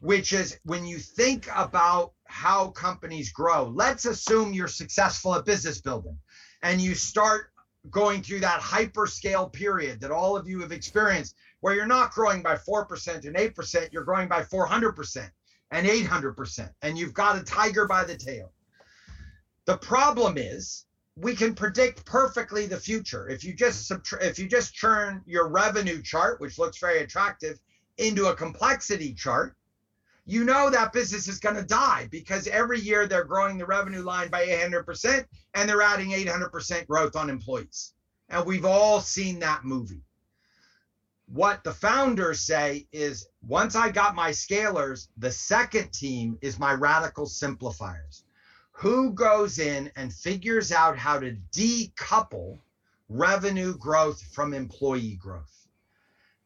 which is when you think about how companies grow. Let's assume you're successful at business building and you start going through that hyperscale period that all of you have experienced, where you're not growing by four percent and eight percent, you're growing by four hundred percent and eight hundred percent, and you've got a tiger by the tail. The problem is we can predict perfectly the future. If you just subtract, if you just turn your revenue chart, which looks very attractive, into a complexity chart, you know that business is going to die because every year they're growing the revenue line by eight hundred percent and they're adding eight hundred percent growth on employees. And we've all seen that movie. What the founders say is, once I got my scalers, the second team is my radical simplifiers. Who goes in and figures out how to decouple revenue growth from employee growth?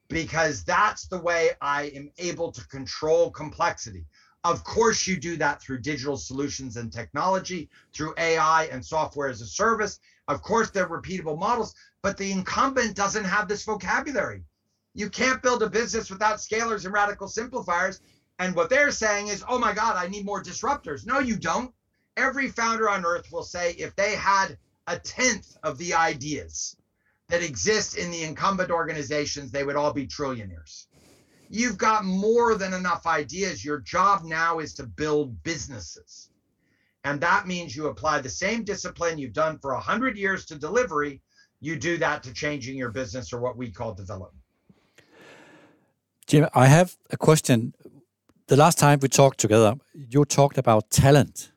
Because that's the way I am able to control complexity. Of course, you do that through digital solutions and technology, through A I and software as a service. Of course, they're repeatable models, but the incumbent doesn't have this vocabulary. You can't build a business without scalers and radical simplifiers. And what they're saying is, oh my God, I need more disruptors. No, you don't. Every founder on earth will say if they had a tenth of the ideas that exist in the incumbent organizations, they would all be trillionaires. You've got more than enough ideas. Your job now is to build businesses. And that means you apply the same discipline you've done for one hundred years to delivery. You do that to changing your business, or what we call development. Jim, I have a question. The last time we talked together, you talked about talent.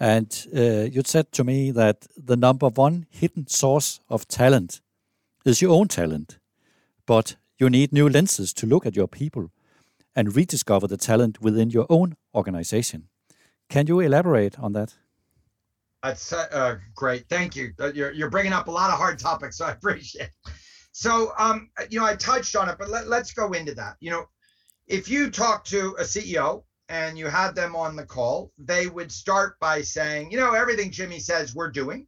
And uh, you said to me that the number one hidden source of talent is your own talent, but you need new lenses to look at your people and rediscover the talent within your own organization. Can you elaborate on that? That's uh, great. Thank you. You're, you're bringing up a lot of hard topics, so I appreciate it. So, um, you know, I touched on it, but let, let's go into that. You know, if you talk to a C E O and you had them on the call, they would start by saying, you know, everything Jimmy says we're doing.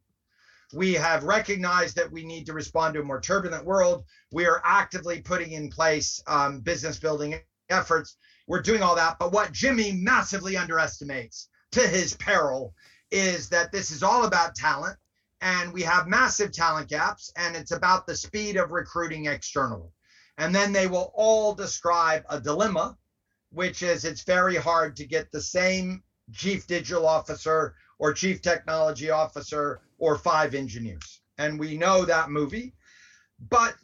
We have recognized that we need to respond to a more turbulent world. We are actively putting in place um, business building efforts. We're doing all that. But what Jimmy massively underestimates, to his peril, is that this is all about talent, and we have massive talent gaps, and it's about the speed of recruiting externally. And then they will all describe a dilemma, which is it's very hard to get the same chief digital officer or chief technology officer or five engineers. And we know that movie. But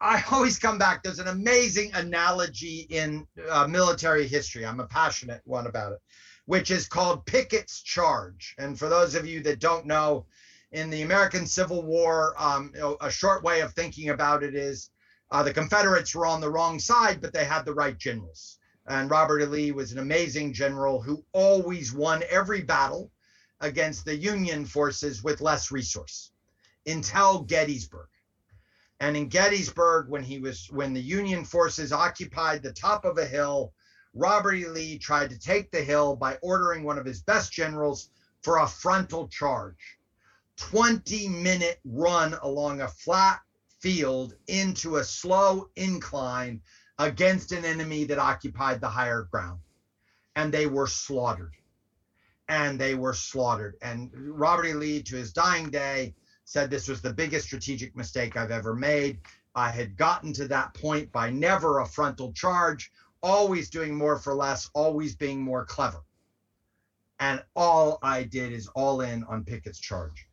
I always come back, there's an amazing analogy in uh, military history. I'm a passionate one about it, which is called Pickett's Charge. And for those of you that don't know, in the American Civil War, um, you know, a short way of thinking about it is uh, the Confederates were on the wrong side, but they had the right generals. And Robert E. Lee was an amazing general who always won every battle against the Union forces with less resource until Gettysburg. And in Gettysburg, when he was when the Union forces occupied the top of a hill, Robert E. Lee tried to take the hill by ordering one of his best generals for a frontal charge, twenty minute run along a flat field into a slow incline against an enemy that occupied the higher ground. And they were slaughtered. And they were slaughtered. And Robert E. Lee, to his dying day, said this was the biggest strategic mistake I've ever made. I had gotten to that point by never a frontal charge, always doing more for less, always being more clever. And all I did is all in on Pickett's Charge.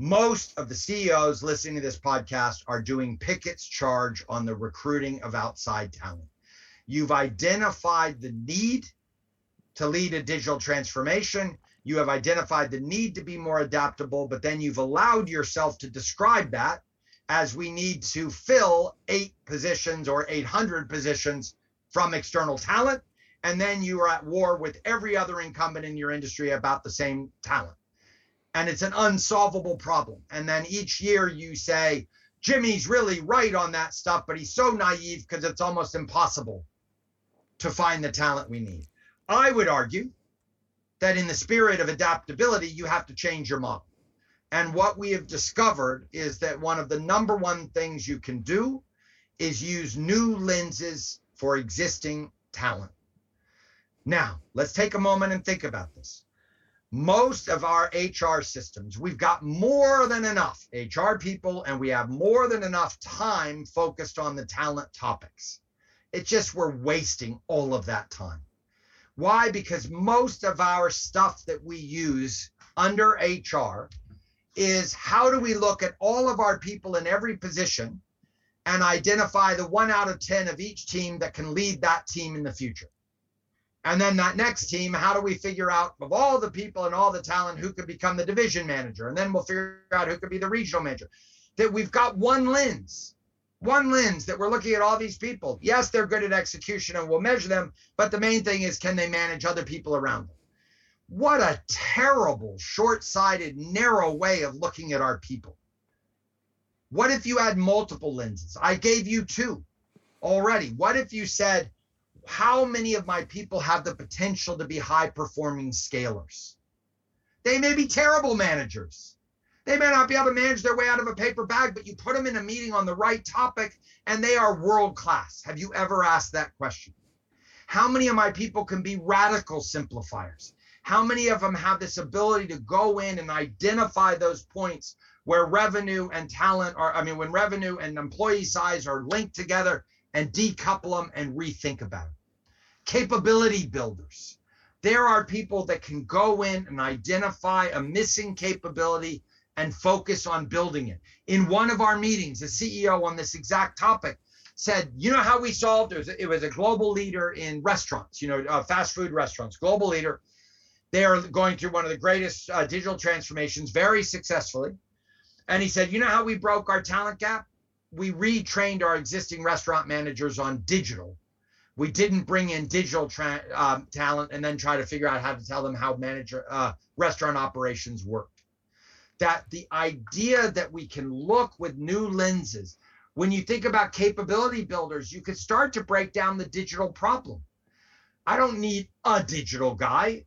Most of the C E Os listening to this podcast are doing Pickett's Charge on the recruiting of outside talent. You've identified the need to lead a digital transformation. You have identified the need to be more adaptable, but then you've allowed yourself to describe that as we need to fill eight positions or eight hundred positions from external talent. And then you are at war with every other incumbent in your industry about the same talent. And it's an unsolvable problem. And then each year you say, Jimmy's really right on that stuff, but he's so naive because it's almost impossible to find the talent we need. I would argue that in the spirit of adaptability, you have to change your model. And what we have discovered is that one of the number one things you can do is use new lenses for existing talent. Now, let's take a moment and think about this. Most of our H R systems, we've got more than enough H R people, and we have more than enough time focused on the talent topics. It's just we're wasting all of that time. Why? Because most of our stuff that we use under H R is how do we look at all of our people in every position and identify the one out of ten of each team that can lead that team in the future. And then that next team, how do we figure out of all the people and all the talent who could become the division manager? And then we'll figure out who could be the regional manager. That we've got one lens. One lens that we're looking at all these people. Yes, they're good at execution and we'll measure them, but the main thing is, can they manage other people around them? What a terrible, short-sighted, narrow way of looking at our people. What if you had multiple lenses? I gave you two already. What if you said, how many of my people have the potential to be high-performing scalers? They may be terrible managers. They may not be able to manage their way out of a paper bag, but you put them in a meeting on the right topic and they are world class. Have you ever asked that question? How many of my people can be radical simplifiers? How many of them have this ability to go in and identify those points where revenue and talent are, I mean, when revenue and employee size are linked together and decouple them and rethink about it? Capability builders. There are people that can go in and identify a missing capability and focus on building it. In one of our meetings, a C E O on this exact topic said, you know how we solved it? It was a global leader in restaurants, you know, uh, fast food restaurants, global leader. They are going through one of the greatest uh, digital transformations very successfully. And he said, you know how we broke our talent gap? We retrained our existing restaurant managers on digital. We didn't bring in digital tra- uh, talent and then try to figure out how to tell them how manager uh, restaurant operations work. That the idea that we can look with new lenses. When you think about capability builders, you can start to break down the digital problem. I don't need a digital guy.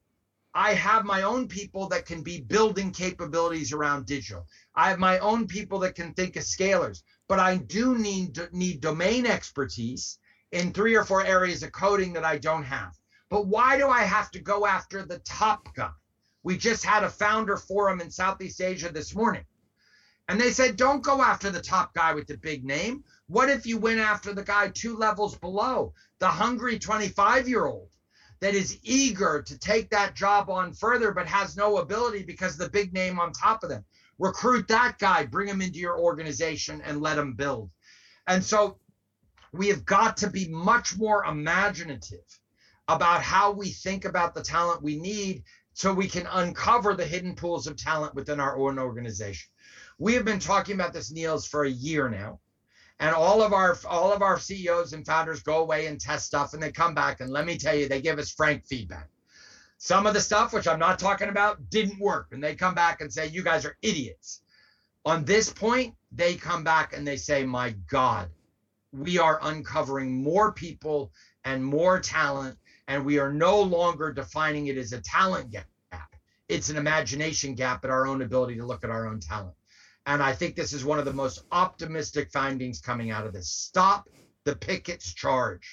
I have my own people that can be building capabilities around digital. I have my own people that can think of scalers, but I do need, need domain expertise in three or four areas of coding that I don't have. But why do I have to go after the top guy? We just had a founder forum in Southeast Asia this morning. And they said, don't go after the top guy with the big name. What if you went after the guy two levels below, the hungry twenty-five-year-old that is eager to take that job on further but has no ability because of the big name on top of them? Recruit that guy, bring him into your organization, and let him build. And so we have got to be much more imaginative about how we think about the talent we need so we can uncover the hidden pools of talent within our own organization. We have been talking about this, Niels, for a year now, and all of our all of our C E Os and founders go away and test stuff, and they come back, and let me tell you, they give us frank feedback. Some of the stuff, which I'm not talking about, didn't work, and they come back and say, you guys are idiots. On this point, they come back and they say, my God, we are uncovering more people and more talent, and we are no longer defining it as a talent gap. It's an imagination gap at our own ability to look at our own talent. And I think this is one of the most optimistic findings coming out of this. Stop the Pickett's charge.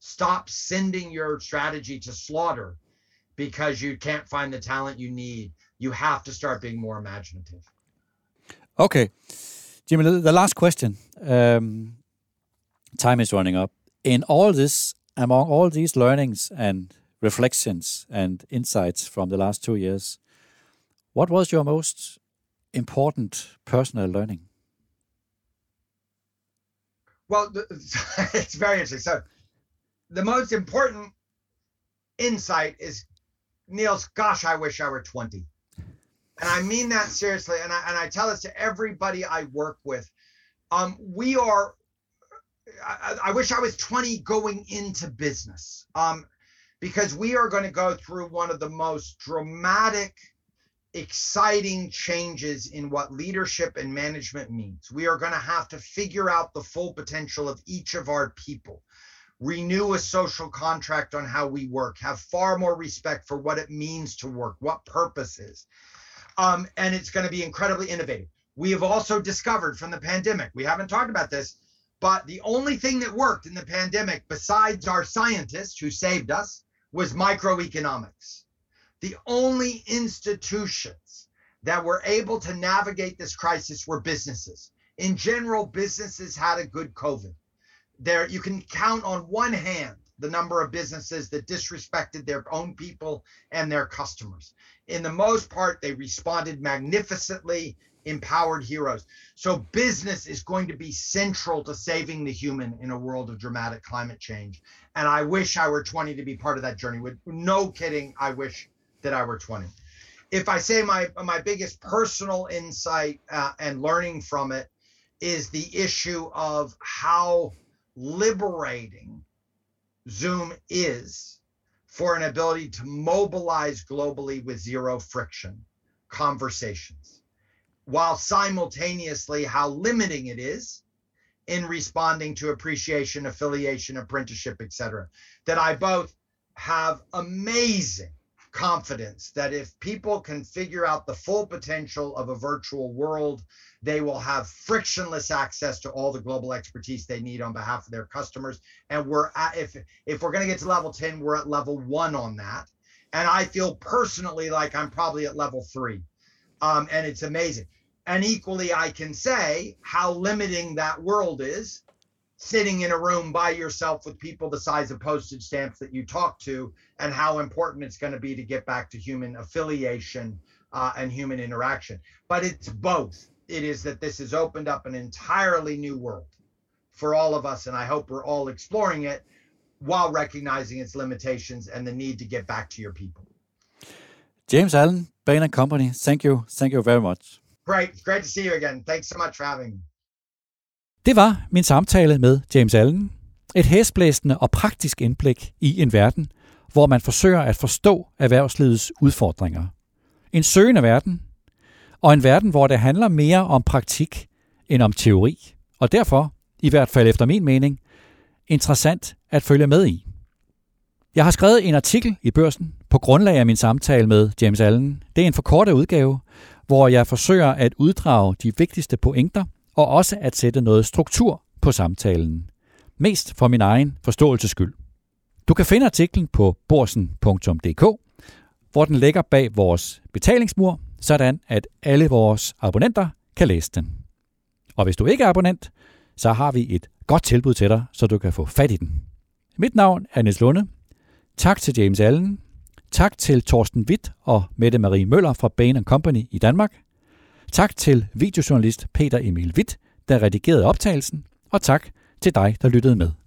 Stop sending your strategy to slaughter because you can't find the talent you need. You have to start being more imaginative. Okay. Jimmy, the last question. Um, time is running up. In all this, among all these learnings and reflections and insights from the last two years, what was your most important personal learning? Well, it's very interesting. So the most important insight is, Niels, gosh, I wish I were twenty. And I mean that seriously. And I, and I tell this to everybody I work with. Um, we are, I, I wish I was twenty going into business, um, because we are going to go through one of the most dramatic, exciting changes in what leadership and management means. We are going to have to figure out the full potential of each of our people, renew a social contract on how we work, have far more respect for what it means to work, what purpose is. Um, and it's going to be incredibly innovative. We have also discovered from the pandemic, we haven't talked about this, but the only thing that worked in the pandemic besides our scientists who saved us was microeconomics. The only institutions that were able to navigate this crisis were businesses. In general, businesses had a good COVID. There, you can count on one hand the number of businesses that disrespected their own people and their customers. In the most part, they responded magnificently, empowered heroes. So business is going to be central to saving the human in a world of dramatic climate change. And I wish I were twenty to be part of that journey. With no kidding, I wish that I were twenty. If I say my my biggest personal insight uh, and learning from it is the issue of how liberating Zoom is for an ability to mobilize globally with zero friction conversations, while simultaneously how limiting it is in responding to appreciation, affiliation, apprenticeship, et cetera, that I both have amazing confidence that if people can figure out the full potential of a virtual world, they will have frictionless access to all the global expertise they need on behalf of their customers. And we're at, if if we're going to get to level ten, we're at level one on that. And I feel personally like I'm probably at level three. Um, and it's amazing. And equally, I can say how limiting that world is, sitting in a room by yourself with people the size of postage stamps that you talk to, and how important it's going to be to get back to human affiliation uh, and human interaction. But it's both. It is that this has opened up an entirely new world for all of us, and I hope we're all exploring it while recognizing its limitations and the need to get back to your people. James Allen, Bain and Company, thank you. Thank you very much. Great. Great to see you again. Thanks so much for having me. Det var min samtale med James Allen. Et hæsblæsende og praktisk indblik i en verden, hvor man forsøger at forstå erhvervslivets udfordringer. En søgende verden, og en verden, hvor det handler mere om praktik end om teori, og derfor, i hvert fald efter min mening, interessant at følge med i. Jeg har skrevet en artikel i Børsen på grundlag af min samtale med James Allen. Det er en forkortet udgave, hvor jeg forsøger at uddrage de vigtigste pointer, og også at sætte noget struktur på samtalen. mest for min egen forståelses skyld. Du kan finde artiklen på børsen punktum d k, hvor den ligger bag vores betalingsmur, sådan at alle vores abonnenter kan læse den. Og hvis du ikke er abonnent, så har vi et godt tilbud til dig, så du kan få fat i den. Mit navn er Niels Lunde. Tak til James Allen. Tak til Thorsten Witt og Mette-Marie Møller fra Bain and Company i Danmark. Tak til videojournalist Peter Emil Witt, der redigerede optagelsen. Og tak til dig, der lyttede med.